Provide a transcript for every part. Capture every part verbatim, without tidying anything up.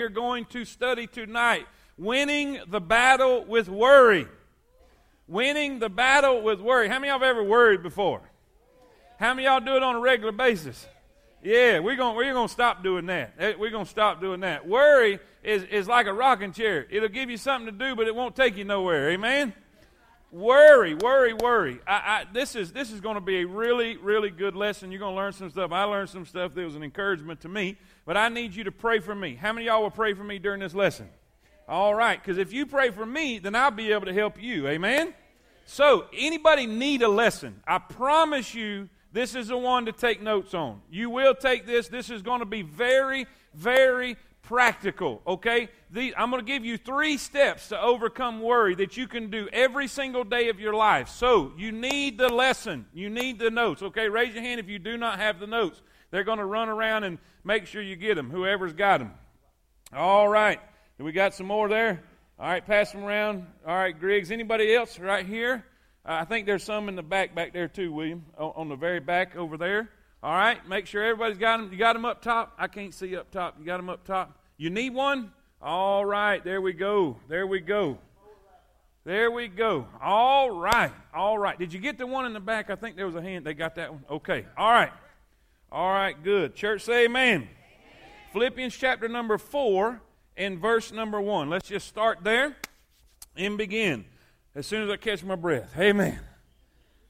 We're going to study tonight, winning the battle with worry. Winning the battle with worry. How many of y'all have ever worried before? How many of y'all do it on a regular basis? Yeah, we're going we're going to stop doing that. We're going to stop doing that. Worry is, is like a rocking chair. It'll give you something to do, but it won't take you nowhere. Amen? Worry, worry, worry. I, I, this is this is going to be a really, really good lesson. You're going to learn some stuff. I learned some stuff that was an encouragement to me, but I need you to pray for me. How many of y'all will pray for me during this lesson? All right, because if you pray for me, then I'll be able to help you. Amen? So, anybody need a lesson? I promise you, this is the one to take notes on. You will take this. This is going to be very, very practical, okay? The, I'm going to give you three steps to overcome worry that you can do every single day of your life. So, you need the lesson. You need the notes, okay? Raise your hand if you do not have the notes. They're going to run around and make sure you get them, whoever's got them. All right. We got some more there. All right, pass them around. All right, Griggs. Anybody else right here? Uh, I think there's some in the back back there too, William, o- on the very back over there. All right, make sure everybody's got them. You got them up top? I can't see up top. You got them up top? You need one? All right, there we go. There we go. There we go. All right, all right. Did you get the one in the back? I think there was a hand. They got that one? Okay, all right. All right, good. Church, say amen. Amen. Philippians chapter number four. In verse number one, let's just start there and begin. As soon as I catch my breath, amen.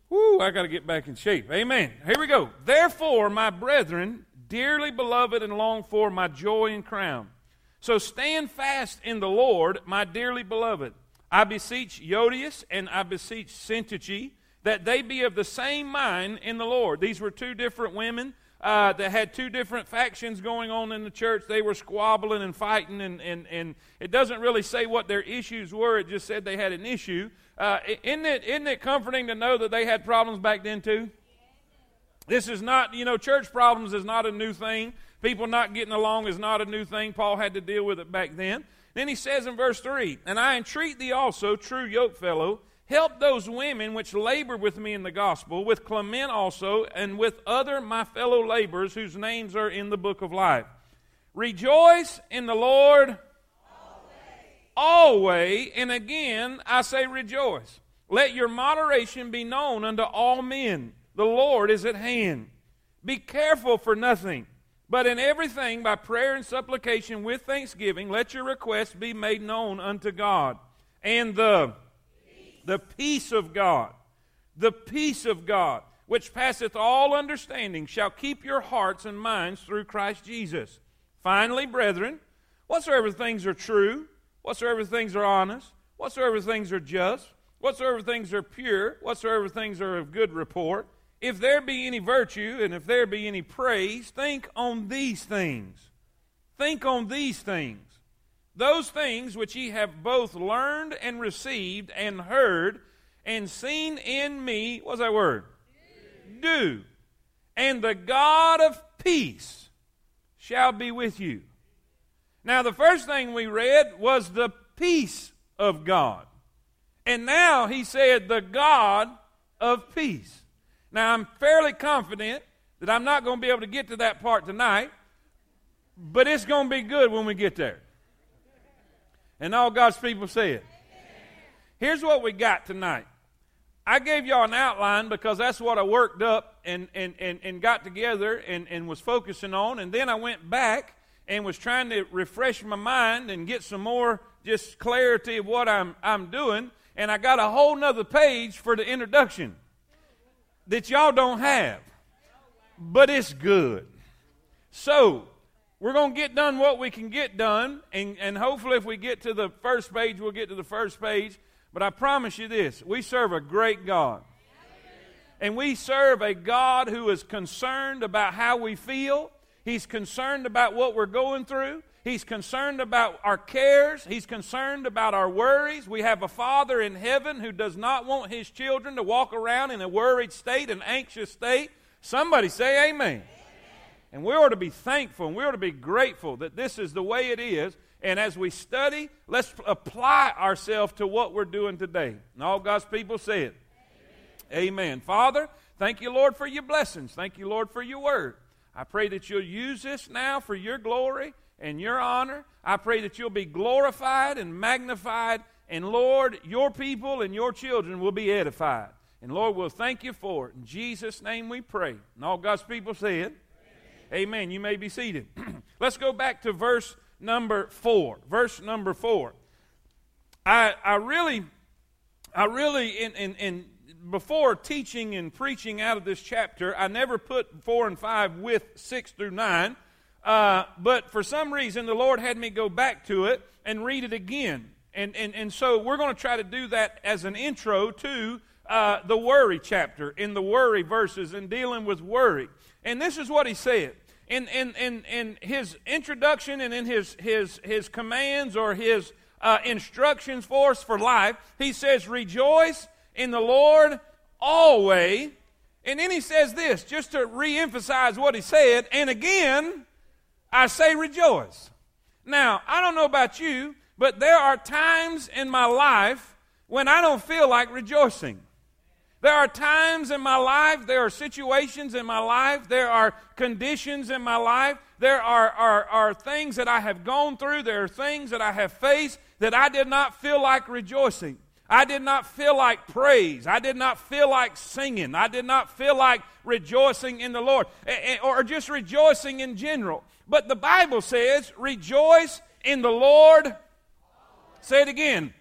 Woo, I got to get back in shape, amen. Here we go. Therefore, my brethren, dearly beloved and longed for, my joy and crown. So stand fast in the Lord, my dearly beloved. I beseech Euodias and I beseech Syntyche that they be of the same mind in the Lord. These were two different women. Uh, that had two different factions going on in the church. They were squabbling and fighting, and, and, and it doesn't really say what their issues were. It just said they had an issue. Uh, isn't it, isn't it comforting to know that they had problems back then too? This is not, you know, church problems is not a new thing. People not getting along is not a new thing. Paul had to deal with it back then. Then he says in verse three, and I entreat thee also, true yokefellow, help those women which labor with me in the gospel, with Clement also, and with other my fellow laborers whose names are in the book of life. Rejoice in the Lord always. Always, and again I say rejoice. Let your moderation be known unto all men. The Lord is at hand. Be careful for nothing, but in everything by prayer and supplication with thanksgiving, let your requests be made known unto God. And the... The peace of God, the peace of God, which passeth all understanding, shall keep your hearts and minds through Christ Jesus. Finally, brethren, whatsoever things are true, whatsoever things are honest, whatsoever things are just, whatsoever things are pure, whatsoever things are of good report, if there be any virtue and if there be any praise, think on these things. Think on these things. Those things which ye have both learned and received and heard and seen in me, what's that word? Do. Do. And the God of peace shall be with you. Now the first thing we read was the peace of God. And now he said the God of peace. Now I'm fairly confident that I'm not going to be able to get to that part tonight, but it's going to be good when we get there. And all God's people said. Here's what we got tonight. I gave y'all an outline because that's what I worked up and, and, and, and got together and, and was focusing on. And then I went back and was trying to refresh my mind and get some more just clarity of what I'm, I'm doing. And I got a whole nother page for the introduction that y'all don't have. But it's good. So... we're going to get done what we can get done, and, and hopefully if we get to the first page, we'll get to the first page. But I promise you this, we serve a great God. And we serve a God who is concerned about how we feel. He's concerned about what we're going through. He's concerned about our cares. He's concerned about our worries. We have a Father in heaven who does not want his children to walk around in a worried state, an anxious state. Somebody say amen. And we ought to be thankful and we ought to be grateful that this is the way it is. And as we study, let's apply ourselves to what we're doing today. And all God's people said, amen. Amen. Father, thank you, Lord, for your blessings. Thank you, Lord, for your word. I pray that you'll use this now for your glory. and your honor. I pray that you'll be glorified and magnified, and Lord, your people and your children will be edified. And Lord, we'll thank you for it. In Jesus' name we pray. And all God's people said, amen. Amen. You may be seated. Let's go back to verse number four. Verse number four. I I really, I really, in, in, in before teaching and preaching out of this chapter, I never put four and five with six through nine. Uh, but for some reason, the Lord had me go back to it and read it again. And, and, and so we're going to try to do that as an intro to Uh, the worry chapter, in the worry verses, and dealing with worry. And this is what he said. In in in, in his introduction and in his his his commands or his uh, instructions for us for life, he says, rejoice in the Lord always. And then he says this, just to reemphasize what he said, and again, I say rejoice. Now, I don't know about you, but there are times in my life when I don't feel like rejoicing. There are times in my life, there are situations in my life, there are conditions in my life, there are, are, are things that I have gone through, there are things that I have faced that I did not feel like rejoicing. I did not feel like praise. I did not feel like singing. I did not feel like rejoicing in the Lord, or just rejoicing in general. But the Bible says, rejoice in the Lord. Say it again.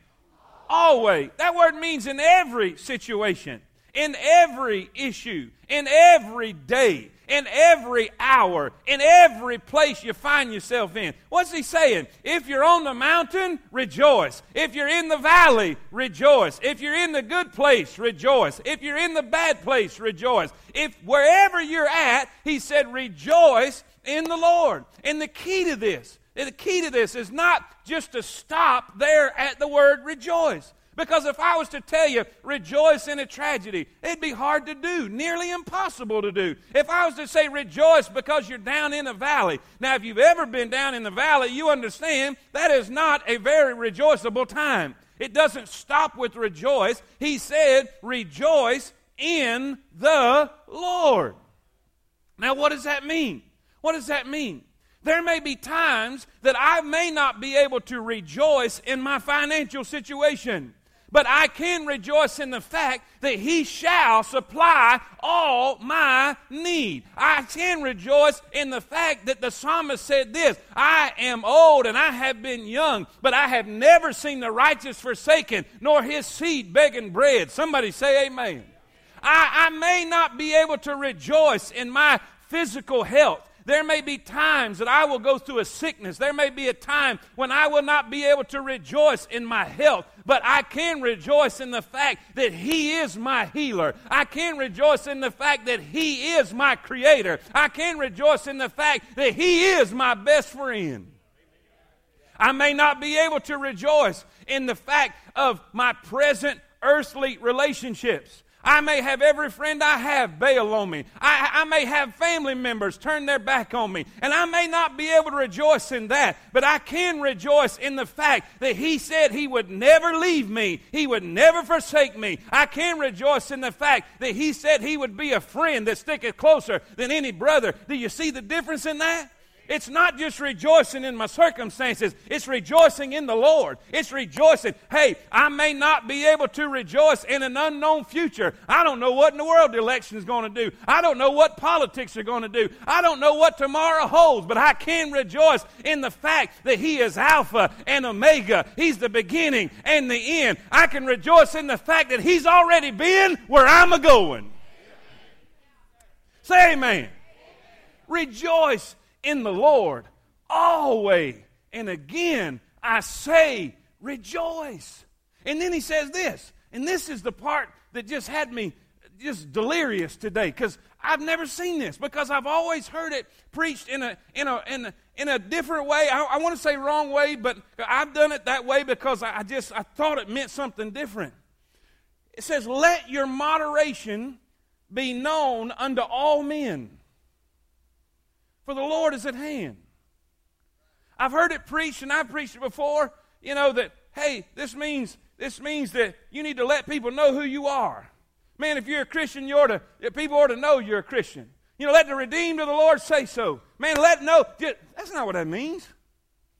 Always. That word means in every situation, in every issue, in every day, in every hour, in every place you find yourself in. What's he saying? If you're on the mountain, rejoice. If you're in the valley, rejoice. If you're in the good place, rejoice. If you're in the bad place, rejoice. If wherever you're at, he said, rejoice in the Lord. And the key to this The key to this is not just to stop there at the word rejoice. Because if I was to tell you, rejoice in a tragedy, it'd be hard to do, nearly impossible to do. If I was to say rejoice because you're down in a valley. Now, if you've ever been down in the valley, you understand that is not a very rejoiceable time. It doesn't stop with rejoice. He said, rejoice in the Lord. Now, what does that mean? What does that mean? There may be times that I may not be able to rejoice in my financial situation, but I can rejoice in the fact that he shall supply all my need. I can rejoice in the fact that the psalmist said this, I am old and I have been young, but I have never seen the righteous forsaken, nor his seed begging bread. Somebody say amen. I, I may not be able to rejoice in my physical health. There may be times that I will go through a sickness. There may be a time when I will not be able to rejoice in my health, but I can rejoice in the fact that he is my healer. I can rejoice in the fact that he is my creator. I can rejoice in the fact that he is my best friend. I may not be able to rejoice in the fact of my present earthly relationships. I may have every friend I have bail on me. I, I may have family members turn their back on me. And I may not be able to rejoice in that, but I can rejoice in the fact that he said he would never leave me. He would never forsake me. I can rejoice in the fact that he said he would be a friend that sticketh closer than any brother. Do you see the difference in that? It's not just rejoicing in my circumstances. It's rejoicing in the Lord. It's rejoicing. Hey, I may not be able to rejoice in an unknown future. I don't know what in the world the election is going to do. I don't know what politics are going to do. I don't know what tomorrow holds, but I can rejoice in the fact that he is Alpha and Omega. He's the beginning and the end. I can rejoice in the fact that he's already been where I'm a-going. Say amen. Rejoice in the Lord always, and again I say rejoice. And then he says this, and this is the part that just had me just delirious today, because I've never seen this, because I've always heard it preached in a in a in a, in a different way. I, I want to say wrong way, but I've done it that way because I, I just I thought it meant something different. It says, let your moderation be known unto all men, for the Lord is at hand. I've heard it preached, and I've preached it before, you know, that, hey, this means this means that you need to let people know who you are. Man, if you're a Christian, you ought to, people ought to know you're a Christian. You know, let the redeemed of the Lord say so. Man, let know. That's not what that means.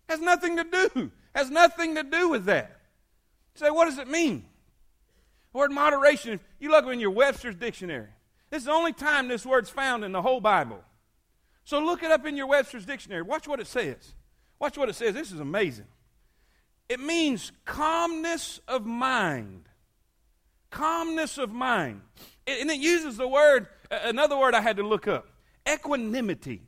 Has nothing to do. Has nothing to do with that. Say, so what does it mean? The word moderation, if you look in your Webster's Dictionary, this is the only time this word's found in the whole Bible. So look it up in your Webster's Dictionary. Watch what it says. Watch what it says. This is amazing. It means calmness of mind. Calmness of mind. And it uses the word, another word I had to look up, equanimity.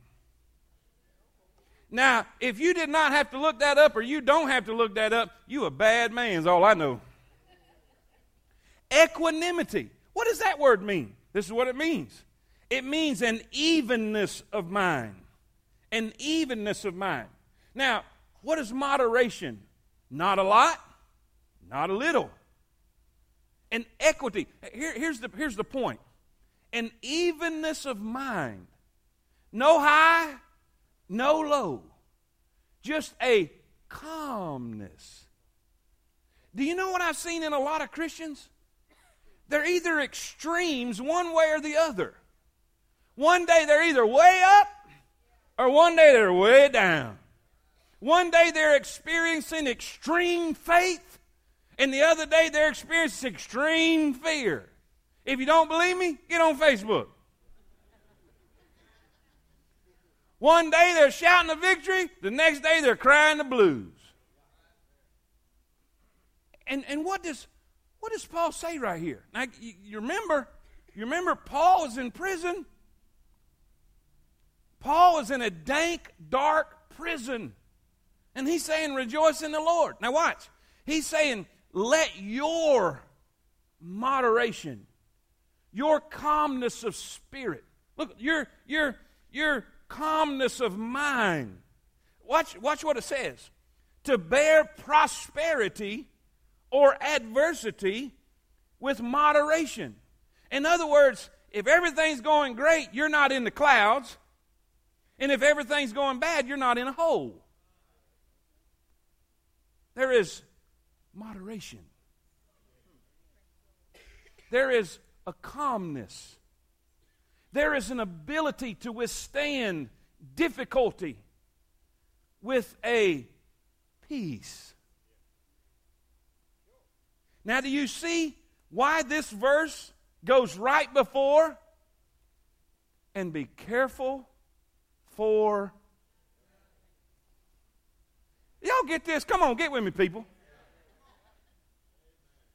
Now, if you did not have to look that up or you don't have to look that up, you a bad man is all I know. Equanimity. What does that word mean? This is what it means. It means an evenness of mind. An evenness of mind. Now, what is moderation? Not a lot, not a little. An equity. Here, here's, the, here's the point. An evenness of mind. No high, no low. Just a calmness. Do you know what I've seen in a lot of Christians? They're either extremes one way or the other. One day they're either way up or one day they're way down. One day they're experiencing extreme faith and the other day they're experiencing extreme fear. If you don't believe me, get on Facebook. One day they're shouting the victory, the next day they're crying the blues. And and what does What does Paul say right here? Now, you remember, you remember Paul was in prison. Paul was in a dank, dark prison. And he's saying, rejoice in the Lord. Now watch. He's saying, let your moderation, your calmness of spirit. Look, your, your, your calmness of mind. Watch, watch what it says. To bear prosperity or adversity with moderation. In other words, if everything's going great, you're not in the clouds. And if everything's going bad, you're not in a hole. There is moderation. There is a calmness. There is an ability to withstand difficulty with a peace. Now, do you see why this verse goes right before? And be careful for... Y'all get this? Come on, get with me, people.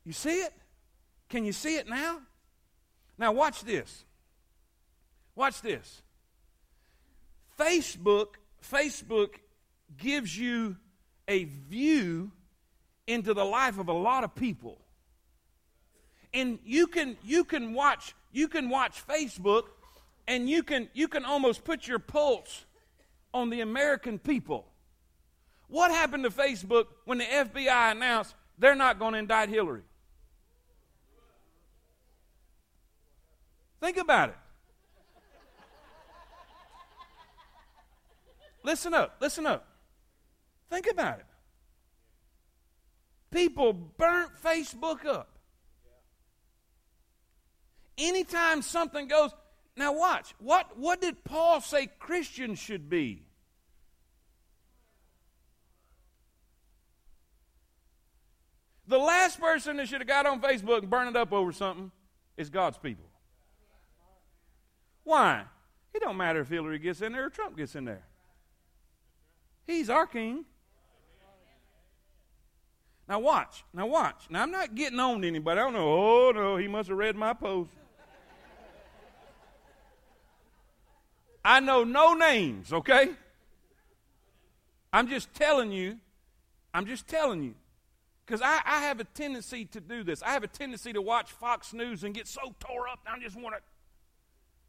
You see it? Can you see it now? Now, watch this. Watch this. Facebook, Facebook gives you a view into the life of a lot of people. And you can you can watch you can watch Facebook and you can you can almost put your pulse on the American people. What happened to Facebook when the F B I announced they're not going to indict Hillary? Think about it. Listen up, listen up. Think about it. People burnt Facebook up. Anytime something goes, now watch, what, what did Paul say Christians should be? The last person that should have got on Facebook and burned it up over something is God's people. Why? It don't matter if Hillary gets in there or Trump gets in there. He's our king. Now watch, now watch. Now I'm not getting on to anybody. I don't know, oh no, he must have read my post. I know no names, okay? I'm just telling you, I'm just telling you. Because I, I have a tendency to do this. I have a tendency to watch Fox News and get so tore up, I just want to.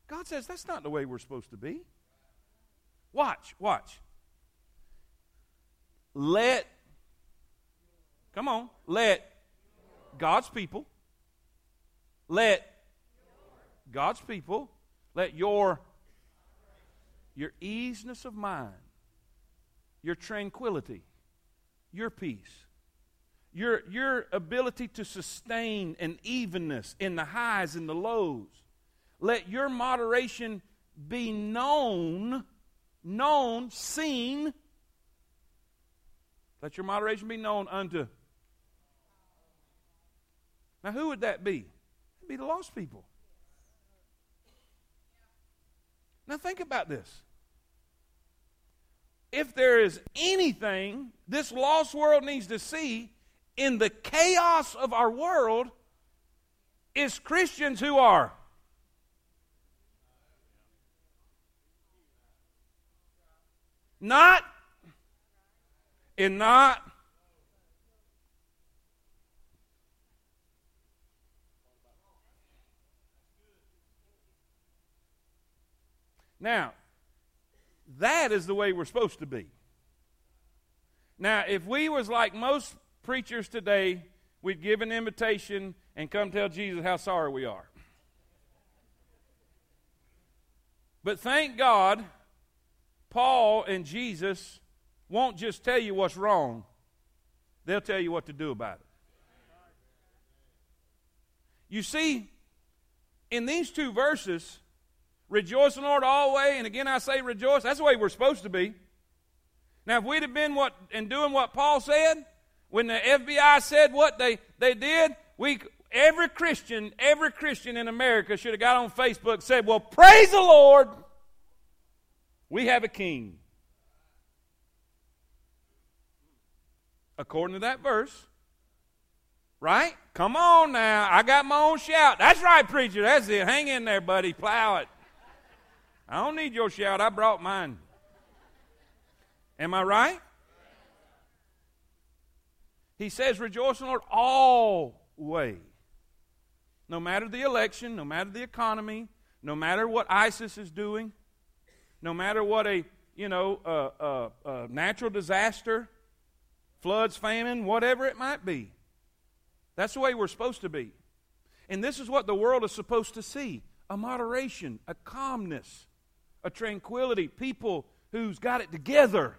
God says that's not the way we're supposed to be. Watch, watch. Let Come on, let God's people, let God's people, let your, your easiness of mind, your tranquility, your peace, your, your ability to sustain an evenness in the highs and the lows, let your moderation be known, known, seen Let your moderation be known unto. Now, who would that be? It'd be the lost people. Now, think about this. If there is anything this lost world needs to see in the chaos of our world, it's Christians who are. Not and not. Now, that is the way we're supposed to be. Now, if we was like most preachers today, we'd give an invitation and come tell Jesus how sorry we are. But thank God, Paul and Jesus won't just tell you what's wrong. They'll tell you what to do about it. You see, in these two verses, rejoice in the Lord always, and again I say rejoice. That's the way we're supposed to be. Now, if we'd have been what and doing what Paul said, when the F B I said what they, they did, we every Christian, every Christian in America should have got on Facebook and said, well, praise the Lord, we have a king. According to that verse, right? Come on now, I got my own shout. That's right, preacher, that's it. Hang in there, buddy, plow it. I don't need your shout. I brought mine. Am I right? He says, rejoice in the Lord always. No matter the election, no matter the economy, no matter what ISIS is doing, no matter what a, you know, a, a, a natural disaster, floods, famine, whatever it might be. That's the way we're supposed to be. And this is what the world is supposed to see. A moderation, a calmness, a tranquility, people who's got it together.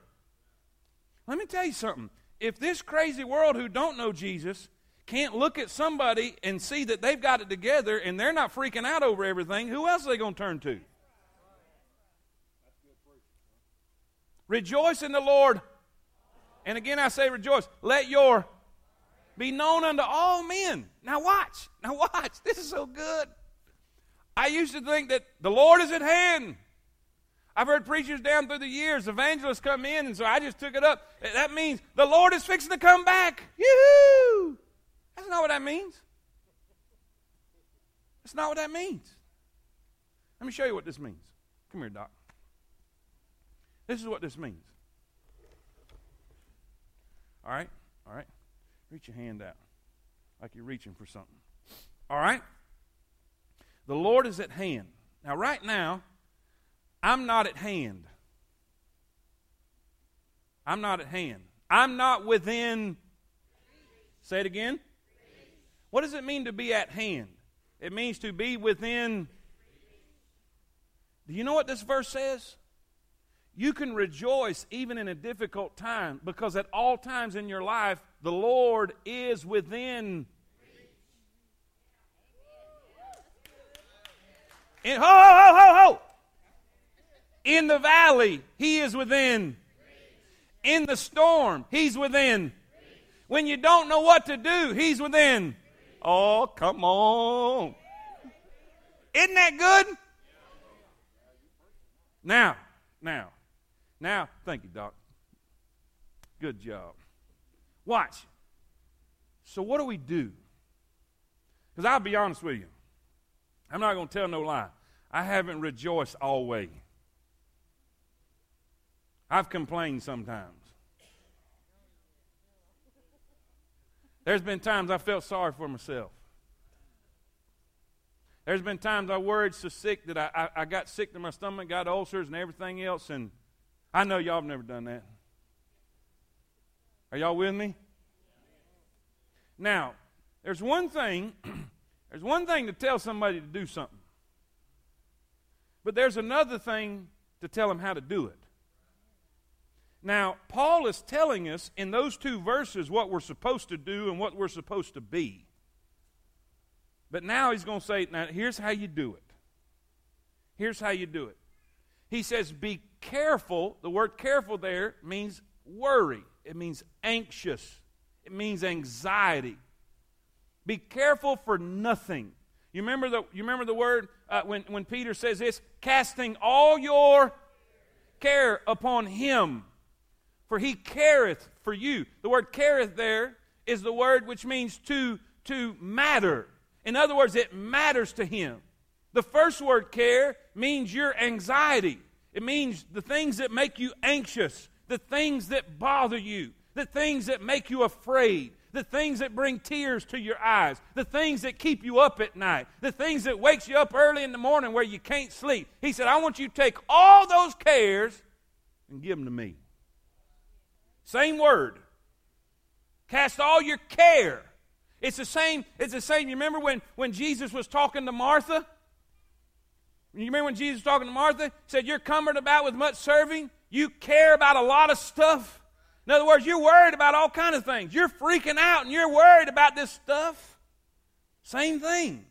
Let me tell you something. If this crazy world who don't know Jesus can't look at somebody and see that they've got it together and they're not freaking out over everything, who else are they going to turn to? Rejoice in the Lord. And again I say rejoice. Let your be known unto all men. Now watch. Now watch. This is so good. I used to think that the Lord is at hand. I've heard preachers down through the years, evangelists come in, and so I just took it up. That means the Lord is fixing to come back. Yoo-hoo! That's not what that means. That's not what that means. Let me show you what this means. Come here, Doc. This is what this means. All right, all right. Reach your hand out like you're reaching for something. All right? The Lord is at hand. Now, right now, I'm not at hand. I'm not at hand. I'm not within. Say it again. What does it mean to be at hand? It means to be within. Do you know what this verse says? You can rejoice even in a difficult time because at all times in your life, the Lord is within. In, ho, ho, ho, ho, ho. In the valley, he is within. In the storm, he's within. When you don't know what to do, he's within. Oh, come on. Isn't that good? Now, now, now, thank you, Doc. Good job. Watch. So what do we do? Because I'll be honest with you. I'm not going to tell no lie. I haven't rejoiced always. I've complained sometimes. There's been times I felt sorry for myself. There's been times I worried so sick that I, I, I got sick to my stomach, got ulcers and everything else, and I know y'all have never done that. Are y'all with me? Now, there's one thing... There's one thing to tell somebody to do something. But there's another thing to tell them how to do it. Now, Paul is telling us in those two verses what we're supposed to do and what we're supposed to be. But now he's going to say, now here's how you do it. Here's how you do it. He says, be careful. The word careful there means worry. It means anxious. It means anxiety. Be careful for nothing. You remember the, you remember the word uh, when, when Peter says this? Casting all your care upon him, for he careth for you. The word careth there is the word which means to, to matter. In other words, it matters to him. The first word, care, means your anxiety. It means the things that make you anxious, the things that bother you, the things that make you afraid, the things that bring tears to your eyes, the things that keep you up at night, the things that wakes you up early in the morning where you can't sleep. He said, I want you to take all those cares and give them to me. Same word. Cast all your care. It's the same. It's the same. You remember when, when Jesus was talking to Martha? You remember when Jesus was talking to Martha? He said, you're cumbered about with much serving. You care about a lot of stuff. In other words, you're worried about all kinds of things. You're freaking out and you're worried about this stuff. Same thing.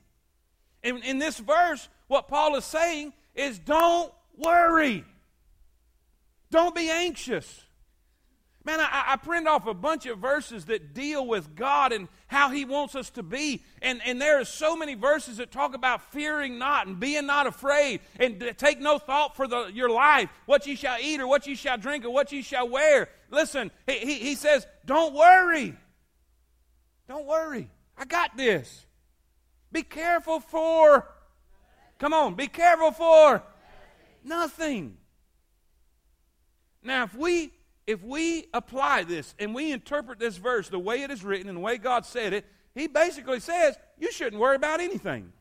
In, in this verse, what Paul is saying is don't worry. Don't be anxious. Man, I, I print off a bunch of verses that deal with God and how He wants us to be. And, and there are so many verses that talk about fearing not and being not afraid and take no thought for the, your life, what you shall eat or what you shall drink or what you shall wear. Listen, he, he, he says, don't worry. Don't worry. I got this. Be careful for, come on, be careful for nothing. Now, if we... If we apply this and we interpret this verse the way it is written and the way God said it, He basically says you shouldn't worry about anything.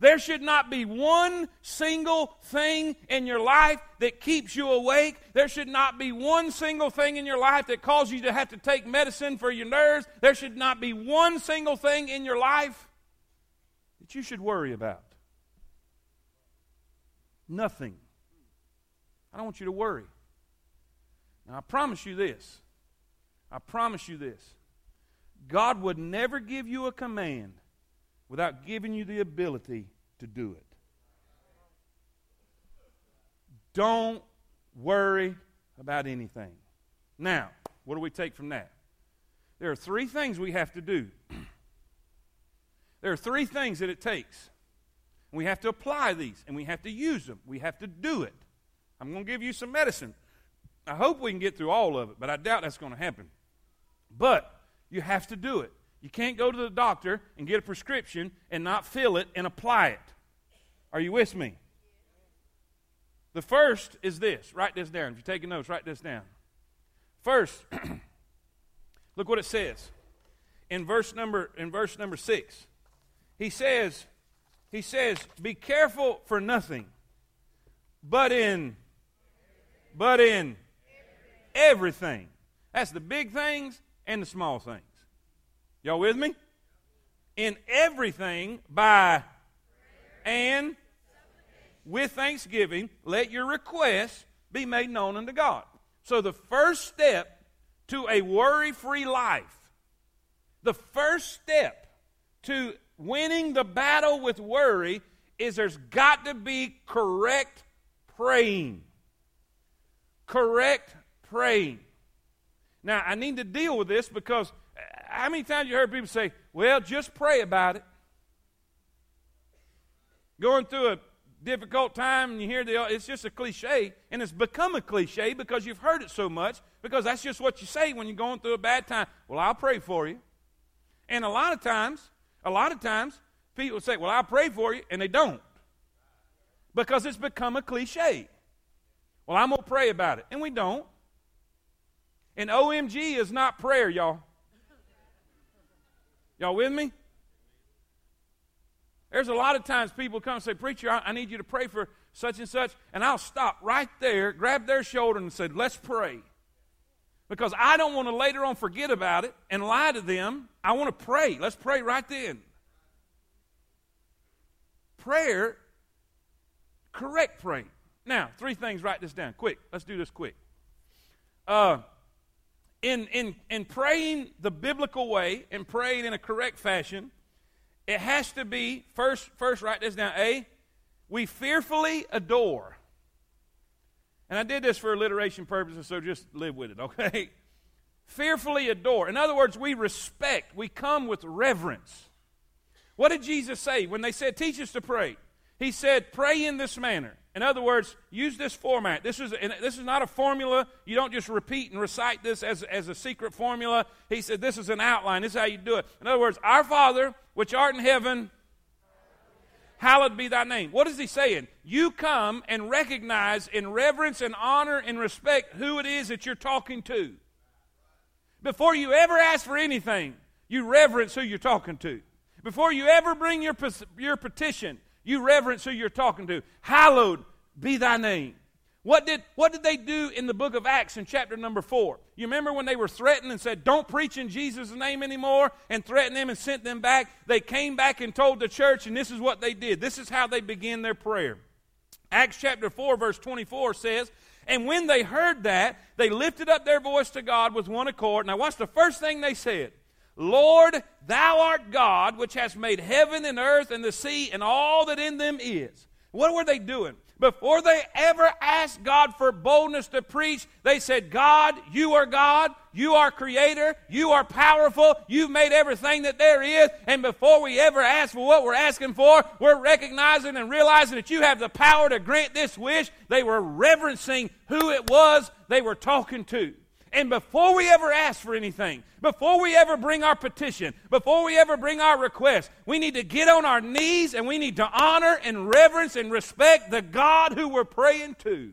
There should not be one single thing in your life that keeps you awake. There should not be one single thing in your life that causes you to have to take medicine for your nerves. There should not be one single thing in your life that you should worry about. Nothing. I don't want you to worry. Now, I promise you this. I promise you this. God would never give you a command without giving you the ability to do it. Don't worry about anything. Now, what do we take from that? There are three things we have to do. There are three things that it takes. We have to apply these, and we have to use them. We have to do it. I'm going to give you some medicine. I hope we can get through all of it, but I doubt that's going to happen. But you have to do it. You can't go to the doctor and get a prescription and not fill it and apply it. Are you with me? The first is this. Write this down. If you're taking notes, write this down. First, look what it says in verse number in verse number six. He says, he says, be careful for nothing, but in but in everything. That's the big things and the small things. Y'all with me? In everything, by and with thanksgiving, let your requests be made known unto God. So the first step to a worry-free life, the first step to winning the battle with worry is there's got to be correct praying. Correct praying. Now, I need to deal with this because how many times you heard people say, well, just pray about it. Going through a difficult time and you hear the, it's just a cliche, and it's become a cliche because you've heard it so much, because that's just what you say when you're going through a bad time. Well, I'll pray for you. And a lot of times, a lot of times, people say, well, I'll pray for you, and they don't, because it's become a cliche. Well, I'm going to pray about it. And we don't. And O M G is not prayer, y'all. Y'all with me? There's a lot of times people come and say, preacher, I need you to pray for such and such. And I'll stop right there, grab their shoulder and say, let's pray. Because I don't want to later on forget about it and lie to them. I want to pray. Let's pray right then. Prayer, correct praying. Now, three things. Write this down. Quick. Let's do this quick. Uh, in, in, in praying the biblical way and praying in a correct fashion, it has to be, first, first write this down, A, we fearfully adore. And I did this for alliteration purposes, so just live with it, okay? Fearfully adore. In other words, we respect. We come with reverence. What did Jesus say when they said, teach us to pray? He said, pray in this manner. In other words, use this format. This is, this is not a formula. You don't just repeat and recite this as, as a secret formula. He said, this is an outline. This is how you do it. In other words, our Father, which art in heaven, hallowed be thy name. What is he saying? You come and recognize in reverence and honor and respect who it is that you're talking to. Before you ever ask for anything, you reverence who you're talking to. Before you ever bring your, your petition, you reverence who you're talking to. Hallowed be thy name. What did, what did they do in the book of Acts in chapter number four? You remember when they were threatened and said, don't preach in Jesus' name anymore, and threatened them and sent them back? They came back and told the church, and this is what they did. This is how they began their prayer. Acts chapter four, verse twenty-four says, and when they heard that, they lifted up their voice to God with one accord. Now what's the first thing they said? Lord, thou art God, which hast made heaven and earth and the sea and all that in them is. What were they doing? Before they ever asked God for boldness to preach, they said, God, you are God, you are creator, you are powerful, you've made everything that there is, and before we ever ask for what we're asking for, we're recognizing and realizing that you have the power to grant this wish. They were reverencing who it was they were talking to. And before we ever ask for anything, before we ever bring our petition, before we ever bring our request, we need to get on our knees and we need to honor and reverence and respect the God who we're praying to.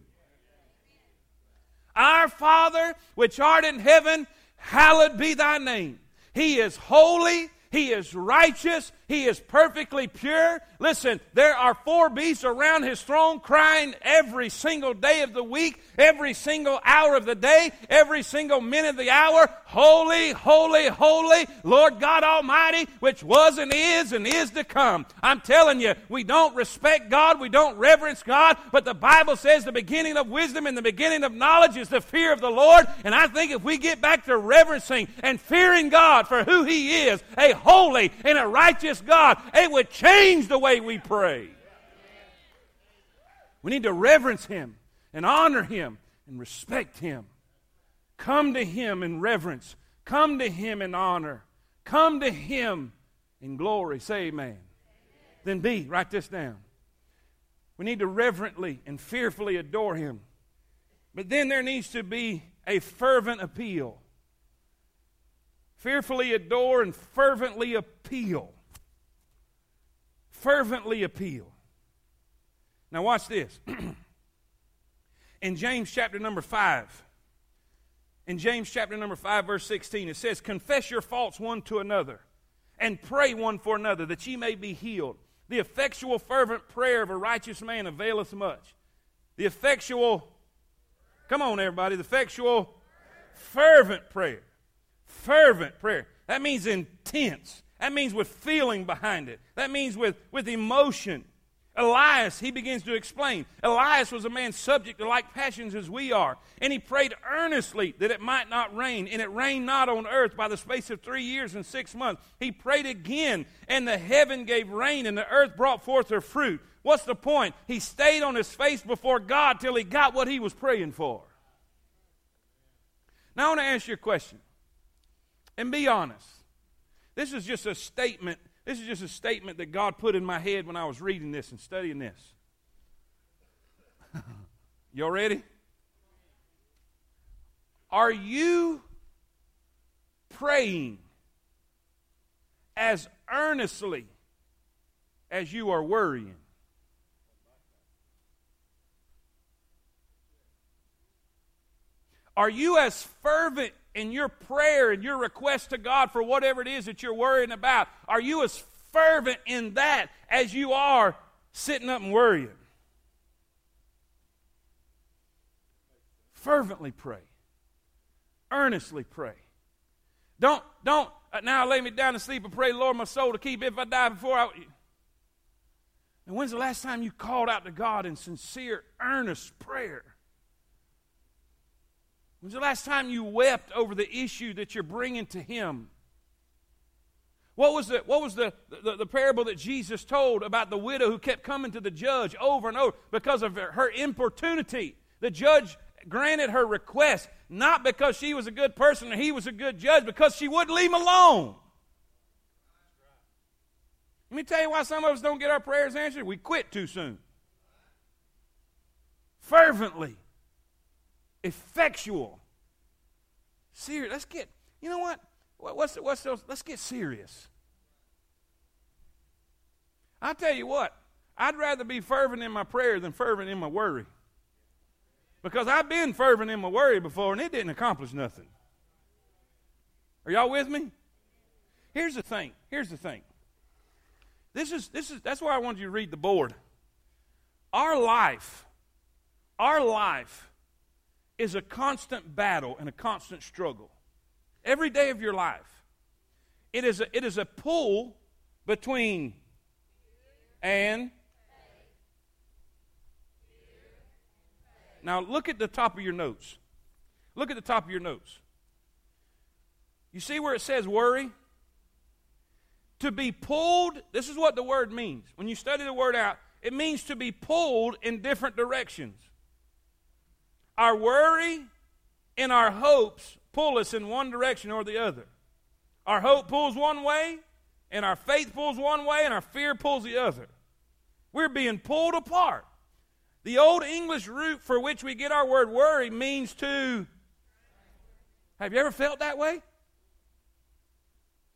Our Father, which art in heaven, hallowed be thy name. He is holy. He is righteous. He is perfectly pure. Listen, there are four beasts around his throne crying every single day of the week, every single hour of the day, every single minute of the hour, holy, holy, holy, Lord God Almighty, which was and is and is to come. I'm telling you, we don't respect God, we don't reverence God, but the Bible says the beginning of wisdom and the beginning of knowledge is the fear of the Lord, and I think if we get back to reverencing and fearing God for who he is, a holy and a righteous God, it would change the way we pray. We need to reverence him and honor him and respect him. Come to him in reverence. Come to him in honor. Come to him in glory. Say amen. Amen. Then B, write this down. We need to reverently and fearfully adore him. But then there needs to be a fervent appeal. Fearfully adore and fervently appeal. Fervently appeal. Now watch this. In James chapter number five, in James chapter number five, verse sixteen, it says, confess your faults one to another and pray one for another that ye may be healed. The effectual fervent prayer of a righteous man availeth much. The effectual, come on everybody, the effectual fervent prayer. Fervent prayer. That means intense. That means with feeling behind it. That means with, with emotion. Elias, he begins to explain. Elias was a man subject to like passions as we are. And he prayed earnestly that it might not rain. And it rained not on earth by the space of three years and six months. He prayed again, and the heaven gave rain, and the earth brought forth her fruit. What's the point? He stayed on his face before God till he got what he was praying for. Now I want to ask you a question. And be honest. This is just a statement. This is just a statement that God put in my head when I was reading this and studying this. Y'all ready? Are you praying as earnestly as you are worrying? Are you as fervent in your prayer and your request to God for whatever it is that you're worrying about? Are you as fervent in that as you are sitting up and worrying? Fervently pray. Earnestly pray. Don't, don't, now I lay me down to sleep and pray, Lord, my soul to keep if I die before I... And when's the last time you called out to God in sincere, earnest prayer? When's the last time you wept over the issue that you're bringing to him? What was the, what was the, the, the parable that Jesus told about the widow who kept coming to the judge over and over because of her importunity? The judge granted her request, not because she was a good person or he was a good judge, because she wouldn't leave him alone. Let me tell you why some of us don't get our prayers answered. We quit too soon. Fervently. Effectual. Serious. Let's get, you know what? What's what's those? Let's get serious. I'll tell you what. I'd rather be fervent in my prayer than fervent in my worry. Because I've been fervent in my worry before, and it didn't accomplish nothing. Are y'all with me? Here's the thing. Here's the thing. This is this is that's why I wanted you to read the board. Our life, our life is a constant battle and a constant struggle. Every day of your life. It is a, it is a pull between and. Now look at the top of your notes. Look at the top of your notes. You see where it says worry? To be pulled, this is what the word means. When you study the word out, it means to be pulled in different directions. Our worry and our hopes pull us in one direction or the other. Our hope pulls one way, and our faith pulls one way, and our fear pulls the other. We're being pulled apart. The old English root for which we get our word worry means to. Have you ever felt that way?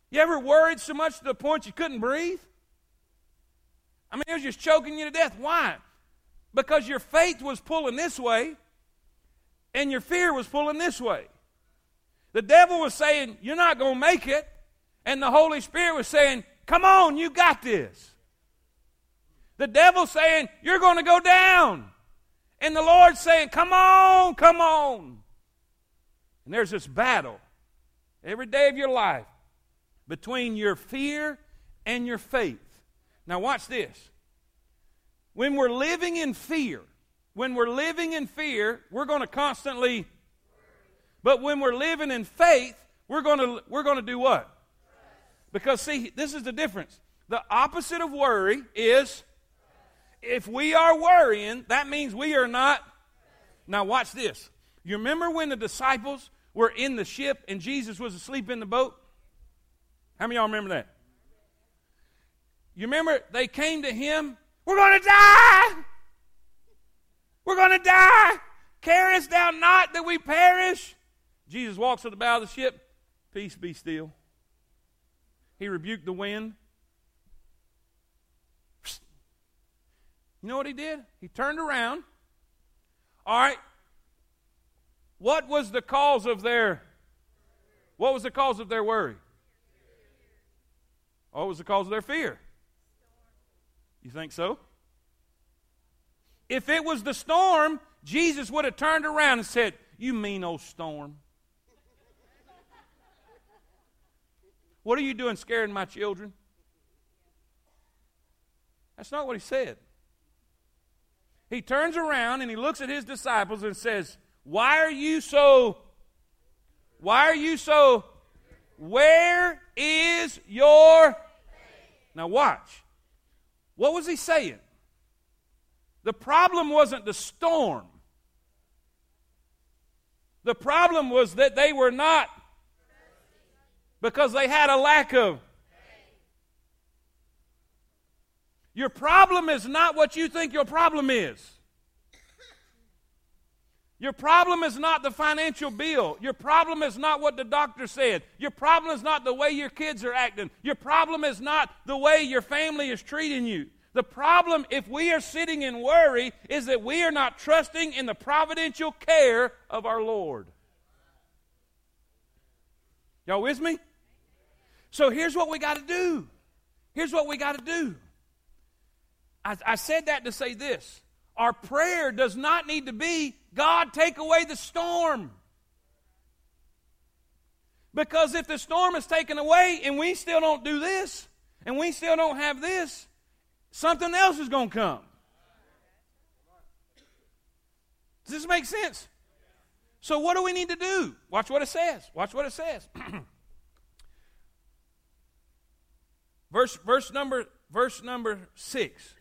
You ever worried so much to the point you couldn't breathe? I mean, it was just choking you to death. Why? Because your faith was pulling this way, and your fear was pulling this way. The devil was saying, you're not going to make it. And the Holy Spirit was saying, come on, you got this. The devil's saying, you're going to go down. And the Lord's saying, come on, come on. And there's this battle every day of your life between your fear and your faith. Now watch this. When we're living in fear, when we're living in fear, we're going to constantly. But when we're living in faith, we're going to we're going to do what? Because see, this is the difference. The opposite of worry is, if we are worrying, that means we are not. Now watch this. You remember when the disciples were in the ship and Jesus was asleep in the boat? How many of y'all remember that? You remember they came to him, we're going to die. We're going to die. Carest thou not that we perish? Jesus walks to the bow of the ship. Peace be still. He rebuked the wind. You know what he did? He turned around. All right. What was the cause of their, what was the cause of their worry? What was the cause of their fear? You think so? If it was the storm, Jesus would have turned around and said, you mean old storm. What are you doing scaring my children? That's not what he said. He turns around and he looks at his disciples and says, Why are you so, why are you so, where is your? Now watch. What was he saying? The problem wasn't the storm. The problem was that they were not, because they had a lack of. Your problem is not what you think your problem is. Your problem is not the financial bill. Your problem is not what the doctor said. Your problem is not the way your kids are acting. Your problem is not the way your family is treating you. The problem, if we are sitting in worry, is that we are not trusting in the providential care of our Lord. Y'all with me? So here's what we got to do. Here's what we got to do. I, I said that to say this. Our prayer does not need to be, God, take away the storm. Because if the storm is taken away and we still don't do this, and we still don't have this, something else is going to come. Does this make sense? So what do we need to do? Watch what it says. Watch what it says. verse, verse number, verse number six.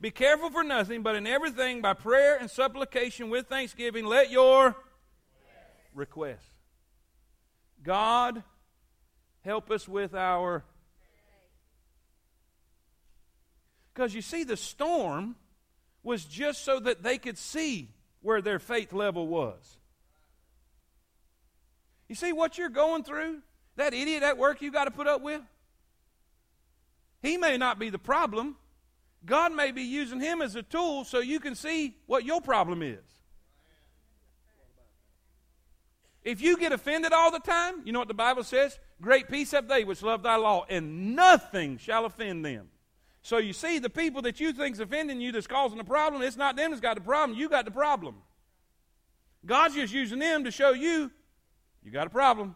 Be careful for nothing, but in everything by prayer and supplication with thanksgiving, let your request. God, help us with our... Because you see, the storm was just so that they could see where their faith level was. You see what you're going through? That idiot at work you got to put up with? He may not be the problem. God may be using him as a tool so you can see what your problem is. If you get offended all the time, you know what the Bible says? Great peace have they which love thy law, and nothing shall offend them. So you see, the people that you think is offending you that's causing the problem, it's not them that's got the problem, you got the problem. God's just using them to show you, you got a problem.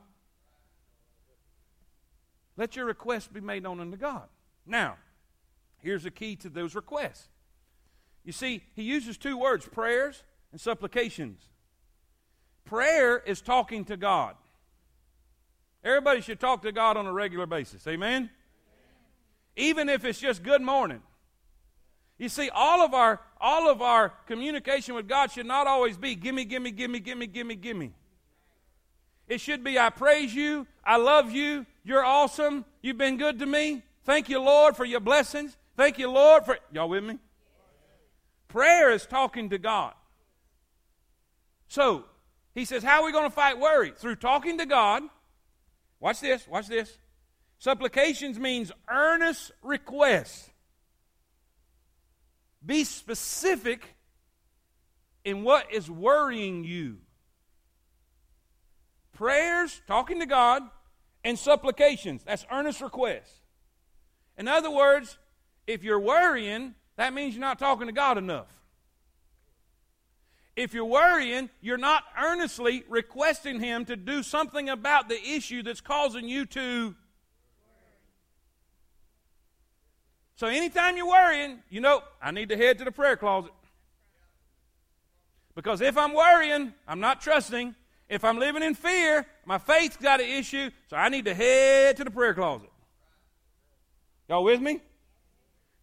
Let your requests be made known unto God. Now, here's the key to those requests. You see, he uses two words, prayers and supplications. Prayer is talking to God. Everybody should talk to God on a regular basis. Amen? Amen? Even if it's just good morning. You see, all of our all of our communication with God should not always be gimme, gimme, gimme, gimme, gimme, gimme. It should be I praise you, I love you, you're awesome, you've been good to me. Thank you, Lord, for your blessings. Thank you, Lord, for... Y'all with me? Prayer is talking to God. So, he says, how are we going to fight worry? Through talking to God. Watch this, watch this. Supplications means earnest request. Be specific in what is worrying you. Prayers, talking to God, and supplications. That's earnest request. In other words, if you're worrying, that means you're not talking to God enough. If you're worrying, you're not earnestly requesting Him to do something about the issue that's causing you to. So anytime you're worrying, you know, I need to head to the prayer closet. Because if I'm worrying, I'm not trusting. If I'm living in fear, my faith's got an issue, so I need to head to the prayer closet. Y'all with me?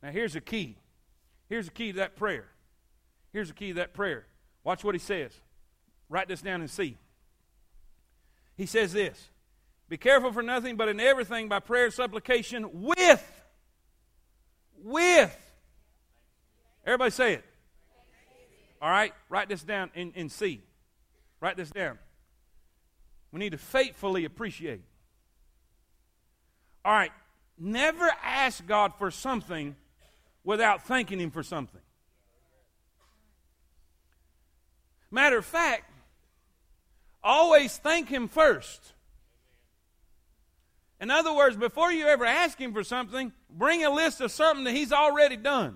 Now here's the key. Here's the key to that prayer. Here's the key to that prayer. Watch what he says. Write this down and see. He says this. Be careful for nothing but in everything by prayer and supplication with. With. Everybody say it. All right? Write this down and, and see. Write this down. We need to faithfully appreciate. All right. Never ask God for something without thanking Him for something. Matter of fact, always thank Him first. In other words, before you ever ask Him for something, bring a list of something that He's already done.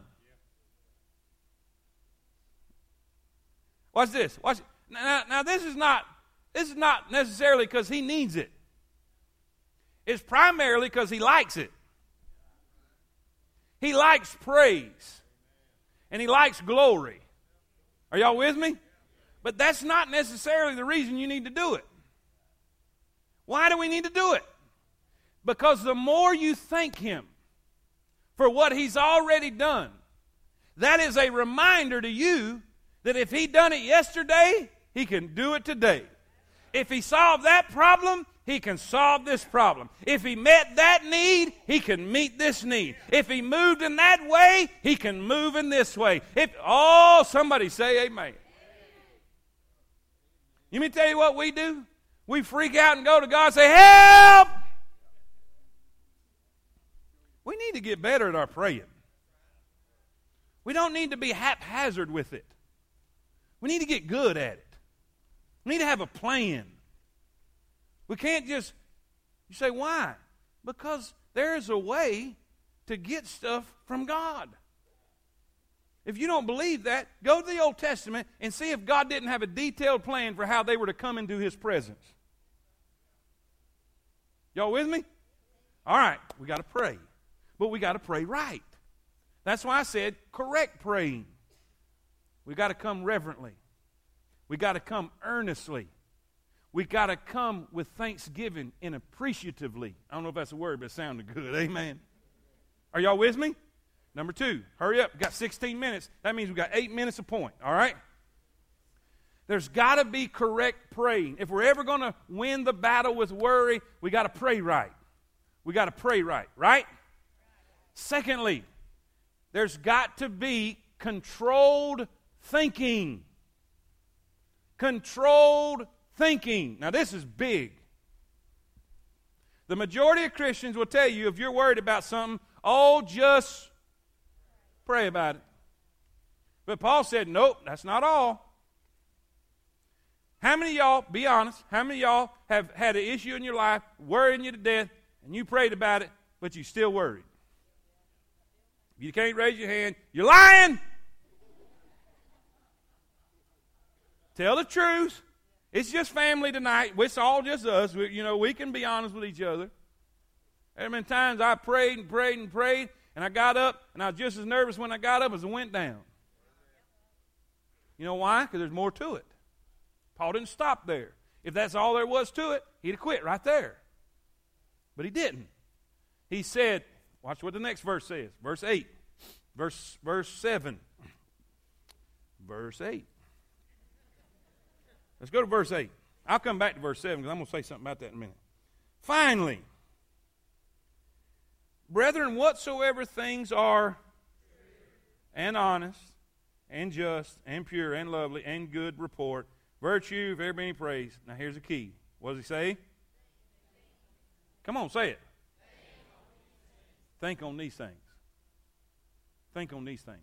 Watch this. Watch. Now, now this is not this is not necessarily because He needs it. It's primarily because He likes it. He likes praise. And He likes glory. Are y'all with me? But that's not necessarily the reason you need to do it. Why do we need to do it? Because the more you thank Him for what He's already done, that is a reminder to you that if He done it yesterday, He can do it today. If He solved that problem, He can solve this problem. If He met that need, He can meet this need. If He moved in that way, He can move in this way. If, oh, somebody say amen. Let me tell you what we do. We freak out and go to God and say, help! We need to get better at our praying. We don't need to be haphazard with it. We need to get good at it. We need to have a plan. We can't just, you say, why? Because there is a way to get stuff from God. If you don't believe that, go to the Old Testament and see if God didn't have a detailed plan for how they were to come into His presence. Y'all with me? All right, we got to pray. But we got to pray right. That's why I said correct praying. We got to come reverently. We got to come earnestly. We got to come with thanksgiving and appreciatively. I don't know if that's a word, but it sounded good. Amen. Are y'all with me? Number two, hurry up. We've got sixteen minutes. That means we've got eight minutes a point, all right? There's got to be correct praying. If we're ever going to win the battle with worry, we got to pray right. We got to pray right, right? Secondly, there's got to be controlled thinking. Controlled thinking. Now, this is big. The majority of Christians will tell you if you're worried about something, oh, just pray about it. But Paul said, nope, that's not all. How many of y'all, be honest, how many of y'all have had an issue in your life worrying you to death, and you prayed about it, but you still worried? If you can't raise your hand, you're lying. Tell the truth. It's just family tonight. It's all just us. We, you know, we can be honest with each other. There have been times I prayed and prayed and prayed, and I got up, and I was just as nervous when I got up as I went down. You know why? Because there's more to it. Paul didn't stop there. If that's all there was to it, he'd have quit right there. But he didn't. He said, watch what the next verse says. Verse eight. Verse, verse seven. Verse eight. Let's go to verse eight. I'll come back to verse seven because I'm going to say something about that in a minute. Finally, brethren, whatsoever things are and honest and just and pure and lovely and good report, virtue, if there be any praise. Now here's the key. What does he say? Come on, say it. Think on these things. Think on these things.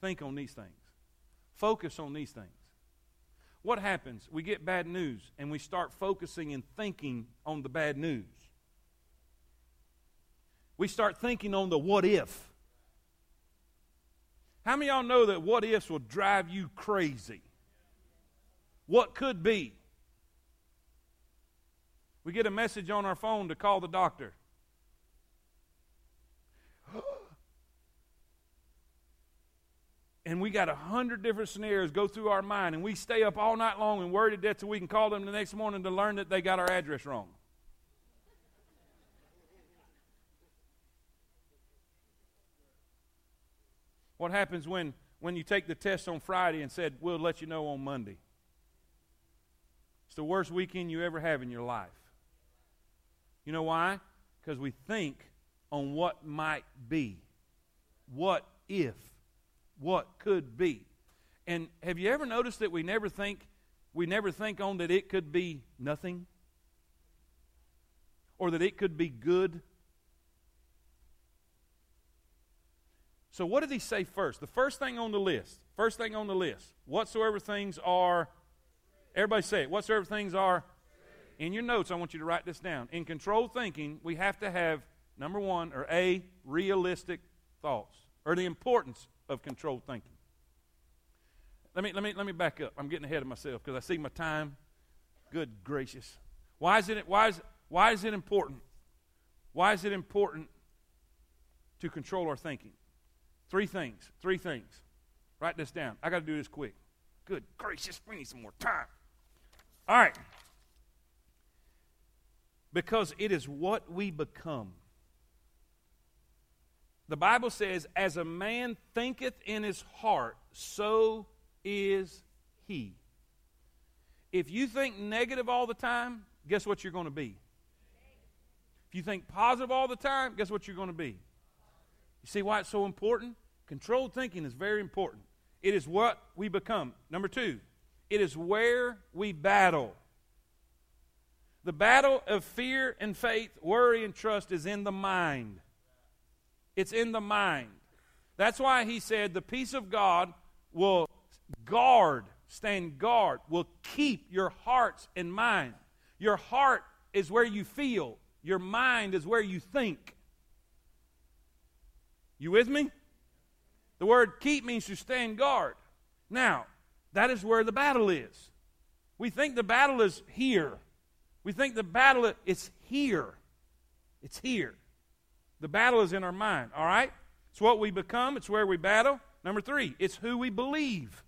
Think on these things. Focus on these things. What happens? We get bad news, and we start focusing and thinking on the bad news. We start thinking on the what if. How many of y'all know that what ifs will drive you crazy? What could be? We get a message on our phone to call the doctor. And we got a hundred different scenarios go through our mind, and we stay up all night long and worried to death till we can call them the next morning to learn that they got our address wrong. What happens when, when you take the test on Friday and said, we'll let you know on Monday? It's the worst weekend you ever have in your life. You know why? Because we think on what might be. What if? What could be? And have you ever noticed that we never think, we never think on that it could be nothing? Or that it could be good? So what did he say first? The first thing on the list. First thing on the list. Whatsoever things are. Everybody say it. Whatsoever things are. In your notes, I want you to write this down. In controlled thinking, we have to have, number one, or A, realistic thoughts, or the importance of controlled thinking. Let me, let me, let me back up. I'm getting ahead of myself because I see my time. Good gracious. Why is it, why is, why is it important? Why is it important to control our thinking? Three things. Three things. Write this down. I got to do this quick. Good gracious. We need some more time. All right. Because it is what we become. The Bible says, as a man thinketh in his heart, so is he. If you think negative all the time, guess what you're going to be? If you think positive all the time, guess what you're going to be? You see why it's so important? Controlled thinking is very important. It is what we become. Number two, it is where we battle. The battle of fear and faith, worry and trust is in the mind. It's in the mind. That's why he said the peace of God will guard, stand guard, will keep your hearts and mind. Your heart is where you feel. Your mind is where you think. You with me? The word keep means to stand guard. Now, that is where the battle is. We think the battle is here. We think the battle is here. It's here. The battle is in our mind, all right? It's what we become. It's where we battle. Number three, it's who we believe.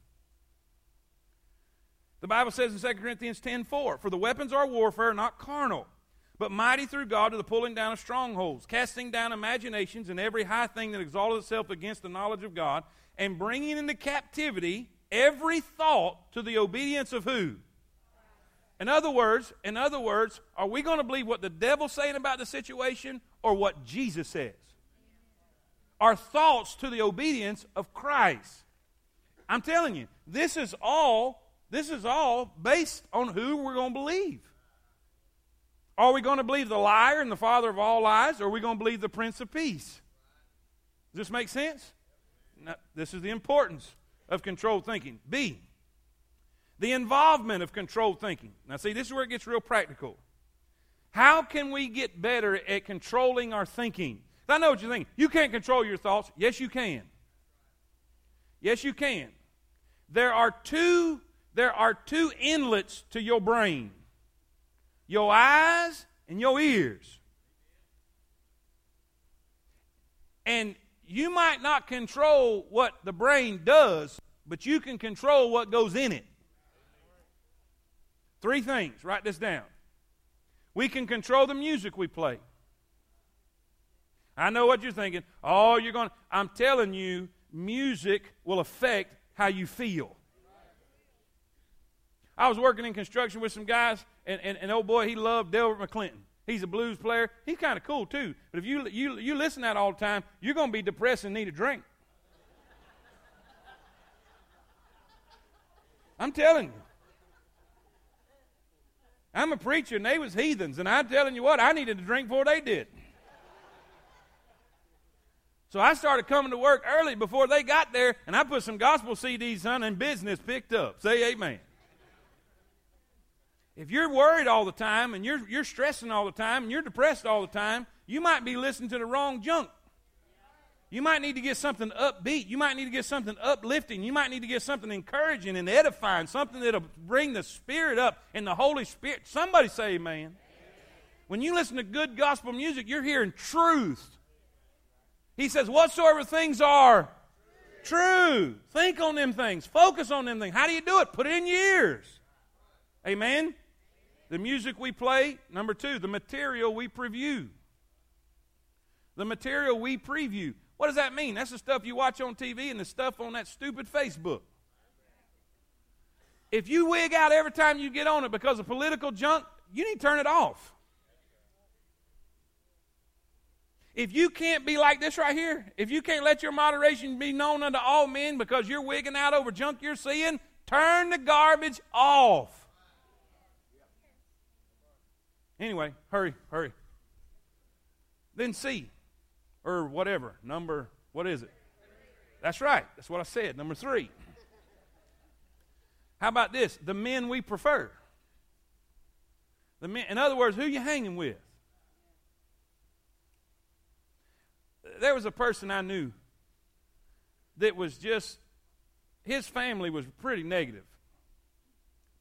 The Bible says in Second Corinthians ten four, for the weapons of our warfare are not carnal, but mighty through God to the pulling down of strongholds, casting down imaginations and every high thing that exalted itself against the knowledge of God, and bringing into captivity every thought to the obedience of who? In other words, in other words, are we going to believe what the devil's saying about the situation or what Jesus says? Our thoughts to the obedience of Christ. I'm telling you, this is all, this is all based on who we're going to believe. Are we going to believe the liar and the father of all lies, or are we going to believe the Prince of Peace? Does this make sense? No, this is the importance of controlled thinking. B, the involvement of controlled thinking. Now see, this is where it gets real practical. How can we get better at controlling our thinking? I know what you're thinking. You can't control your thoughts. Yes, you can. Yes, you can. There are two, there are two inlets to your brain. Your eyes and your ears. And you might not control what the brain does, but you can control what goes in it. Three things. Write this down. We can control the music we play. I know what you're thinking. Oh, you're going to... I'm telling you, music will affect how you feel. I was working in construction with some guys, and, and, and old boy, he loved Delbert McClinton. He's a blues player. He's kind of cool, too. But if you, you, you listen to that all the time, you're going to be depressed and need a drink. I'm telling you. I'm a preacher, and they was heathens, and I'm telling you what, I needed a drink before they did. So I started coming to work early before they got there, and I put some gospel C Ds on, and business picked up. Say amen. If you're worried all the time, and you're, you're stressing all the time, and you're depressed all the time, you might be listening to the wrong junk. You might need to get something upbeat. You might need to get something uplifting. You might need to get something encouraging and edifying, something that'll bring the Spirit up and the Holy Spirit. Somebody say amen. Amen. When you listen to good gospel music, you're hearing truth. He says, whatsoever things are true, think on them things. Focus on them things. How do you do it? Put it in your ears. Amen? Amen. The music we play. Number two, the material we preview. The material we preview. What does that mean? That's the stuff you watch on T V and the stuff on that stupid Facebook. If you wig out every time you get on it because of political junk, you need to turn it off. If you can't be like this right here, if you can't let your moderation be known unto all men because you're wigging out over junk you're seeing, turn the garbage off. Anyway, hurry, hurry. Then C, or whatever, number, what is it? That's right, that's what I said, number three. How about this? The men we prefer. The men, in other words, who you hanging with? There was a person I knew that was just, his family was pretty negative.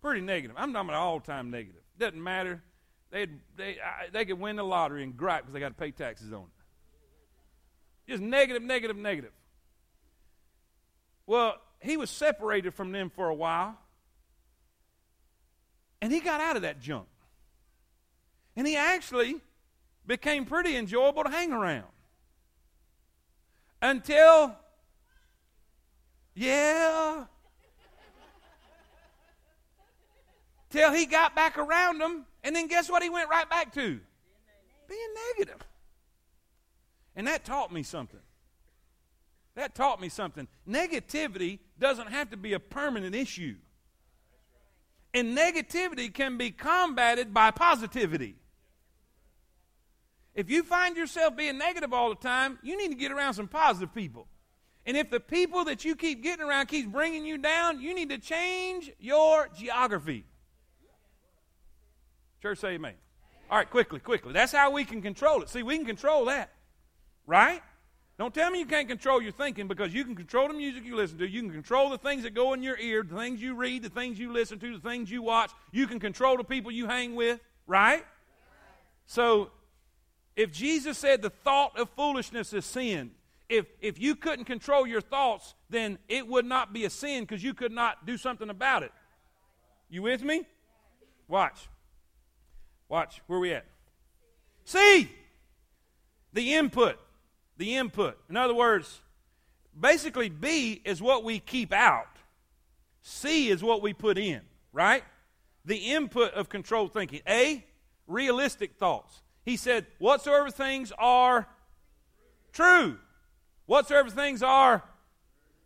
Pretty negative. I'm talking about all-time negative. Doesn't matter. They'd, they I, they could win the lottery and gripe because they got to pay taxes on it. Just negative, negative, negative. Well, he was separated from them for a while, and he got out of that junk. And he actually became pretty enjoyable to hang around. Until, yeah, till he got back around them, and then guess what he went right back to? Being negative. Being negative. And that taught me something. That taught me something. Negativity doesn't have to be a permanent issue. And negativity can be combated by positivity. If you find yourself being negative all the time, you need to get around some positive people. And if the people that you keep getting around keeps bringing you down, you need to change your geography. Church, say amen. All right, quickly, quickly. That's how we can control it. See, we can control that, right? Don't tell me you can't control your thinking, because you can control the music you listen to. You can control the things that go in your ear, the things you read, the things you listen to, the things you watch. You can control the people you hang with, right? So, if Jesus said the thought of foolishness is sin, if if you couldn't control your thoughts, then it would not be a sin because you could not do something about it. You with me? Watch. Watch. Where are we at? See, the input, the input. In other words, basically B is what we keep out. C is what we put in, right? The input of controlled thinking. A, realistic thoughts. He said, whatsoever things are true. Whatsoever things are,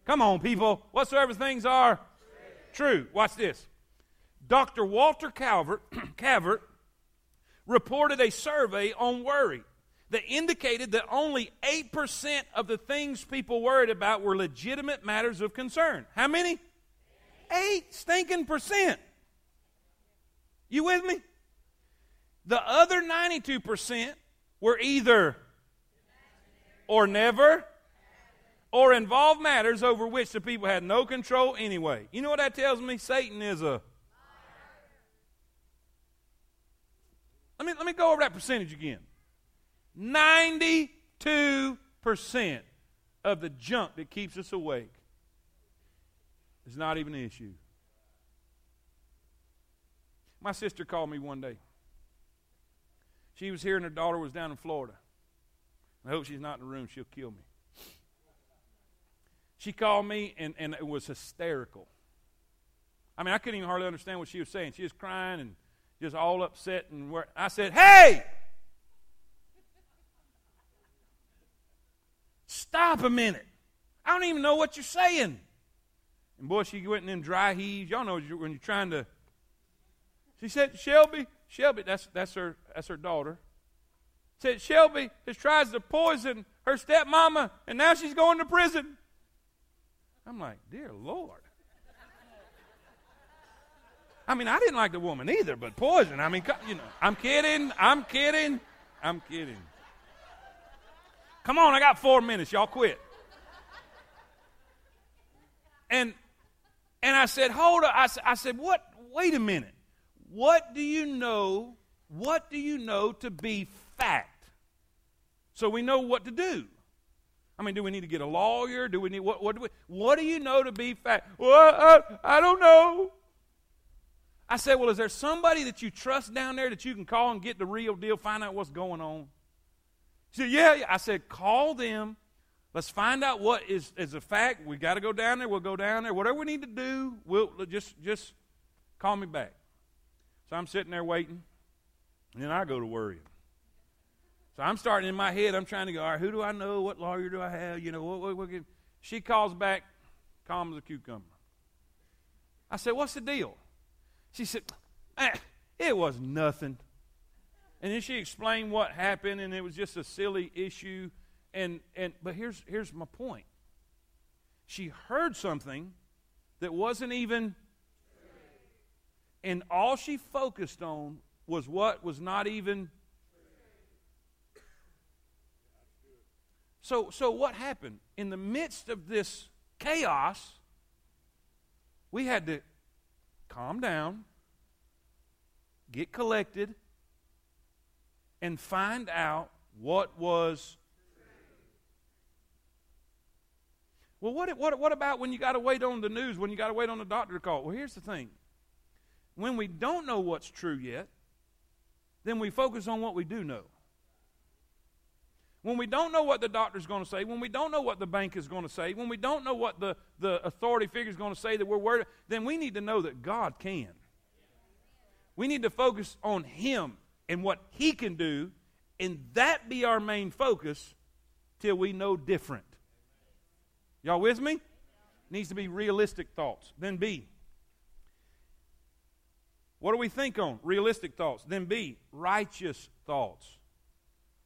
come on people, whatsoever things are true. Watch this. Doctor Walter Calvert, Calvert reported a survey on worry that indicated that only eight percent of the things people worried about were legitimate matters of concern. How many? Eight stinking percent. You with me? The other ninety-two percent were either or never or involved matters over which the people had no control anyway. You know what that tells me? Satan is a... Let me, let me go over that percentage again. ninety-two percent of the junk that keeps us awake is not even an issue. My sister called me one day. She was here and her daughter was down in Florida. I hope she's not in the room. She'll kill me. She called me and, and it was hysterical. I mean, I couldn't even hardly understand what she was saying. She was crying and just all upset. And where, I said, hey! Stop a minute. I don't even know what you're saying. And boy, she went in them dry heaves. Y'all know when you're trying to. She said, Shelby... Shelby, that's that's her that's her daughter. Said Shelby has tried to poison her stepmama, and now she's going to prison. I'm like, dear Lord. I mean, I didn't like the woman either, but poison. I mean, you know, I'm kidding. I'm kidding. I'm kidding. Come on, I got four minutes. Y'all quit. And and I said, hold up. I said, I said, what? Wait a minute. What do you know, what do you know to be fact? So we know what to do. I mean, do we need to get a lawyer? Do we need, what What do, we, what do you know to be fact? Well, I, I don't know. I said, well, is there somebody that you trust down there that you can call and get the real deal, find out what's going on? She said, yeah, yeah. I said, call them. Let's find out what is, is a fact. We got to go down there. We'll go down there. Whatever we need to do, we'll just just call me back. So I'm sitting there waiting, and then I go to worrying. So I'm starting in my head. I'm trying to go, all right, who do I know? What lawyer do I have? You know, what, what, what can... She calls back, calm as a cucumber. I said, what's the deal? She said, eh, it was nothing. And then she explained what happened, and it was just a silly issue. And and but here's here's my point. She heard something that wasn't even... And all she focused on was what was not even. So, so what happened? In the midst of this chaos, we had to calm down, get collected, and find out what was. Well, what, what, what about when you got to wait on the news, when you got to wait on the doctor to call? Well, here's the thing. When we don't know what's true yet, then we focus on what we do know. When we don't know what the doctor's going to say, when we don't know what the bank is going to say, when we don't know what the, the authority figure is going to say that we're worried, then we need to know that God can. We need to focus on Him and what He can do, and that be our main focus till we know different. Y'all with me? Needs to be realistic thoughts. Then B. What do we think on? Realistic thoughts. Then B, righteous thoughts.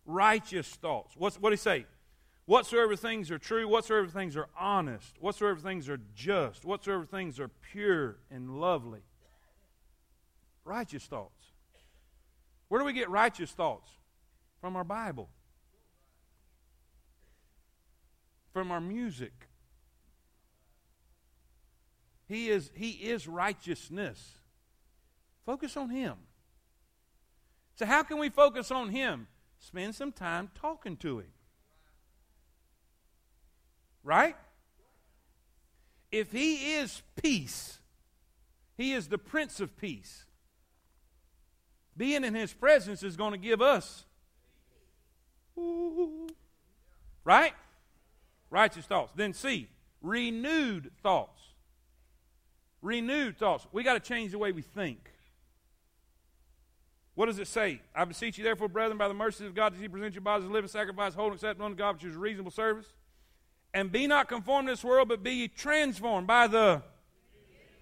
Righteous thoughts. What's, what did he say? Whatsoever things are true, whatsoever things are honest, whatsoever things are just, whatsoever things are pure and lovely. Righteous thoughts. Where do we get righteous thoughts? From our Bible. From our music. He is, he is righteousness. Focus on Him. So how can we focus on Him? Spend some time talking to Him. Right? If He is peace, He is the Prince of Peace. Being in His presence is going to give us Ooh. Right? Righteous thoughts. Then C, renewed thoughts. Renewed thoughts. We got to change the way we think. What does it say? I beseech you, therefore, brethren, by the mercies of God, that you present your bodies as a living sacrifice, holy and acceptable unto God, which is reasonable service. And be not conformed to this world, but be ye transformed by the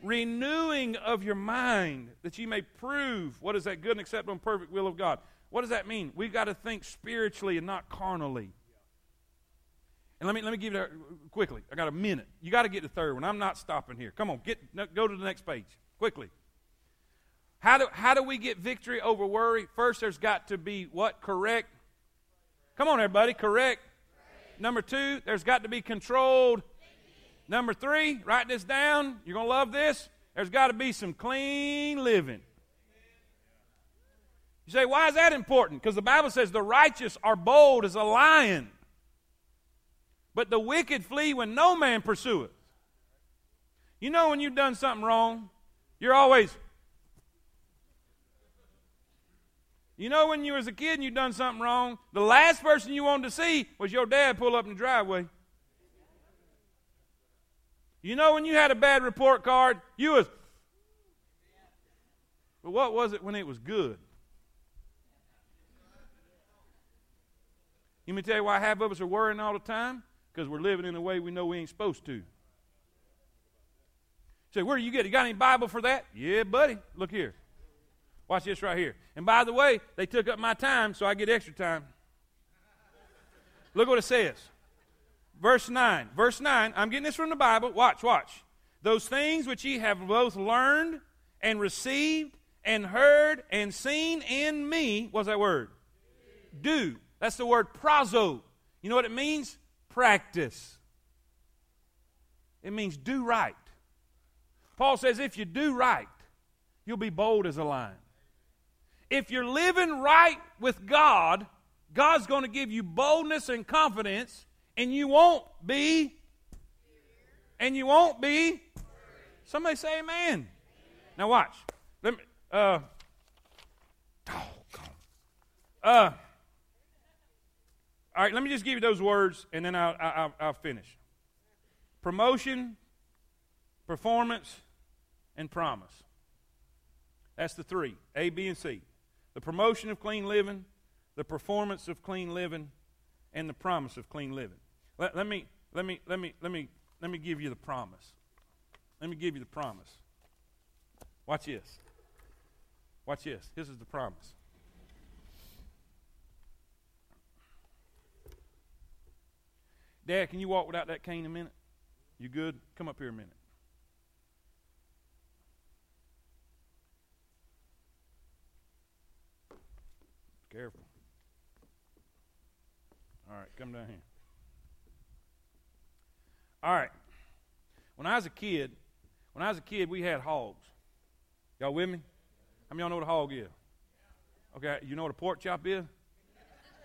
renewing of your mind, that ye may prove what is that good and acceptable and perfect will of God. What does that mean? We've got to think spiritually and not carnally. And let me let me give it quickly. I got a minute. You got to get the third one. I'm not stopping here. Come on, get go to the next page quickly. How do how do we get victory over worry? First, there's got to be what? Correct. Come on, everybody. Correct. Number two, there's got to be controlled. Number three, write this down. You're going to love this. There's got to be some clean living. You say, why is that important? Because the Bible says the righteous are bold as a lion, but the wicked flee when no man pursueth. You know when you've done something wrong, you're always... You know when you was a kid and you've done something wrong, the last person you wanted to see was your dad pull up in the driveway. You know when you had a bad report card, you was... But what was it when it was good? Let me tell you why half of us are worrying all the time, because we're living in a way we know we ain't supposed to. You say, where do you get it? You got any Bible for that? Yeah, buddy. Look here. Watch this right here. And by the way, they took up my time, so I get extra time. Look what it says. Verse nine. Verse nine. I'm getting this from the Bible. Watch, watch. Those things which ye have both learned and received and heard and seen in me, what's that word? Do. That's the word prazo. You know what it means? Practice. It means do right. Paul says if you do right, you'll be bold as a lion. If you're living right with God, God's going to give you boldness and confidence, and you won't be, and you won't be. Somebody say amen. Amen. Now watch. Let me, uh, oh, God. Uh, All right, let me just give you those words, and then I'll, I'll, I'll finish. Promotion, performance, and promise. That's the three, A, B, and C. The promotion of clean living, the performance of clean living, and the promise of clean living. Let, let me, let me, let me, let me, let me give you the promise. Let me give you the promise. Watch this. Watch this. This is the promise. Dad, can you walk without that cane a minute? You good? Come up here a minute. Careful. All right, come down here. All right. When I was a kid, when I was a kid, we had hogs. Y'all with me? How many of y'all know what a hog is? Okay, you know what a pork chop is?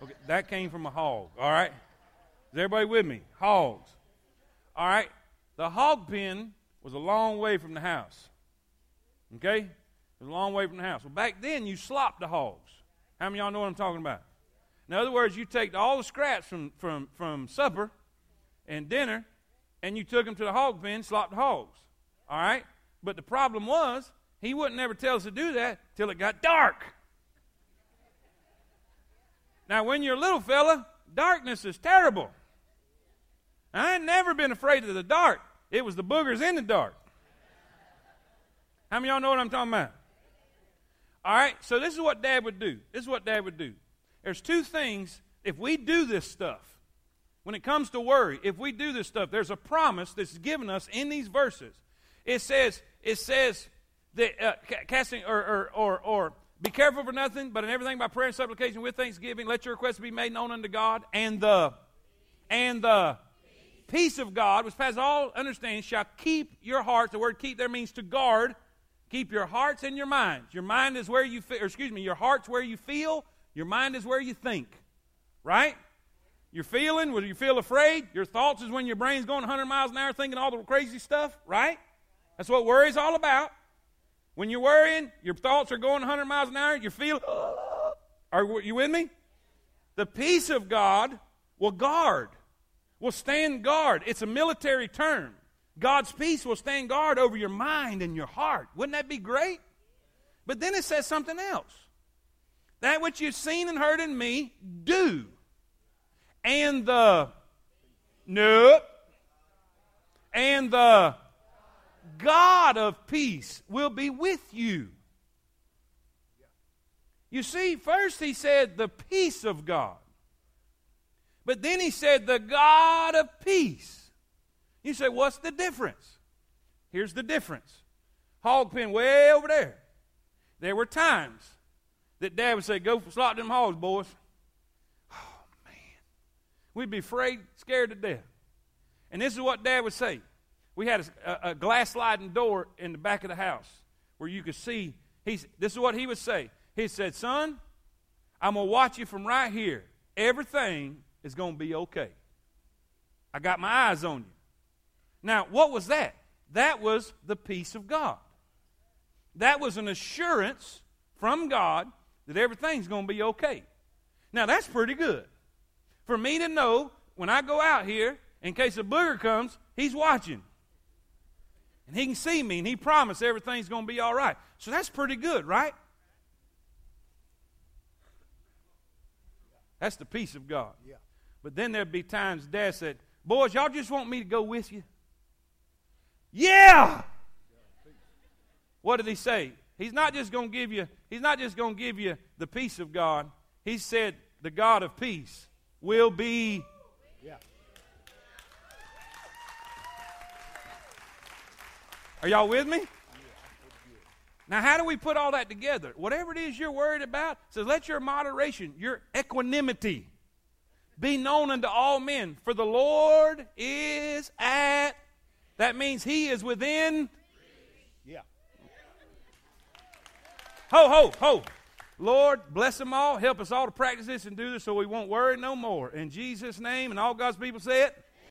Okay, that came from a hog, all right? Is everybody with me? Hogs. All right. The hog pen was a long way from the house. Okay? It was a long way from the house. Well, back then, you slopped the hogs. How many of y'all know what I'm talking about? In other words, you take all the scraps from, from, from supper and dinner, and you took them to the hog pen, slopped the hogs. All right? But the problem was, he wouldn't ever tell us to do that till it got dark. Now, when you're a little fella, darkness is terrible. I ain't never been afraid of the dark. It was the boogers in the dark. How many of y'all know what I'm talking about? All right, so this is what Dad would do. This is what Dad would do. There's two things. If we do this stuff, when it comes to worry, if we do this stuff, there's a promise that's given us in these verses. It says, it says that uh, casting or or or or. Be careful for nothing, but in everything by prayer and supplication with thanksgiving, let your requests be made known unto God, and the and the peace, peace of God, which passes all understanding, shall keep your hearts. The word keep there means to guard. Keep your hearts and your minds. Your mind is where you feel, or excuse me, your heart's where you feel, your mind is where you think. Right? You're feeling, when you feel afraid, your thoughts is when your brain's going one hundred miles an hour thinking all the crazy stuff, right? That's what worry's all about. When you're worrying, your thoughts are going one hundred miles an hour, you feel, are you with me? The peace of God will guard, will stand guard. It's a military term. God's peace will stand guard over your mind and your heart. Wouldn't that be great? But then it says something else. That which you've seen and heard in me, do. And the, nope. And the God of peace will be with you. You see, first he said the peace of God. But then he said the God of peace. You say, what's the difference? Here's the difference. Hog pen way over there. There were times that Dad would say, go slot them hogs, boys. Oh, man. We'd be afraid, scared to death. And this is what Dad would say. We had a, a glass sliding door in the back of the house where you could see. He's, this is what he would say. He said, son, I'm going to watch you from right here. Everything is going to be okay. I got my eyes on you. Now, what was that? That was the peace of God. That was an assurance from God that everything's going to be okay. Now, that's pretty good. For me to know when I go out here, in case a booger comes, he's watching. And he can see me, and he promised everything's going to be all right. So that's pretty good, right? That's the peace of God. Yeah. But then there'd be times Dad said, boys, y'all just want me to go with you? Yeah! What did he say? He's not just going to give you, he's not just going to give you the peace of God. He said the God of peace will be. Yeah. Are y'all with me? Now, how do we put all that together? Whatever it is you're worried about, says, let your moderation, your equanimity be known unto all men. For the Lord is at, that means he is within. Yeah. Ho, ho, ho. Lord, bless them all. Help us all to practice this and do this so we won't worry no more. In Jesus' name, and all God's people say it.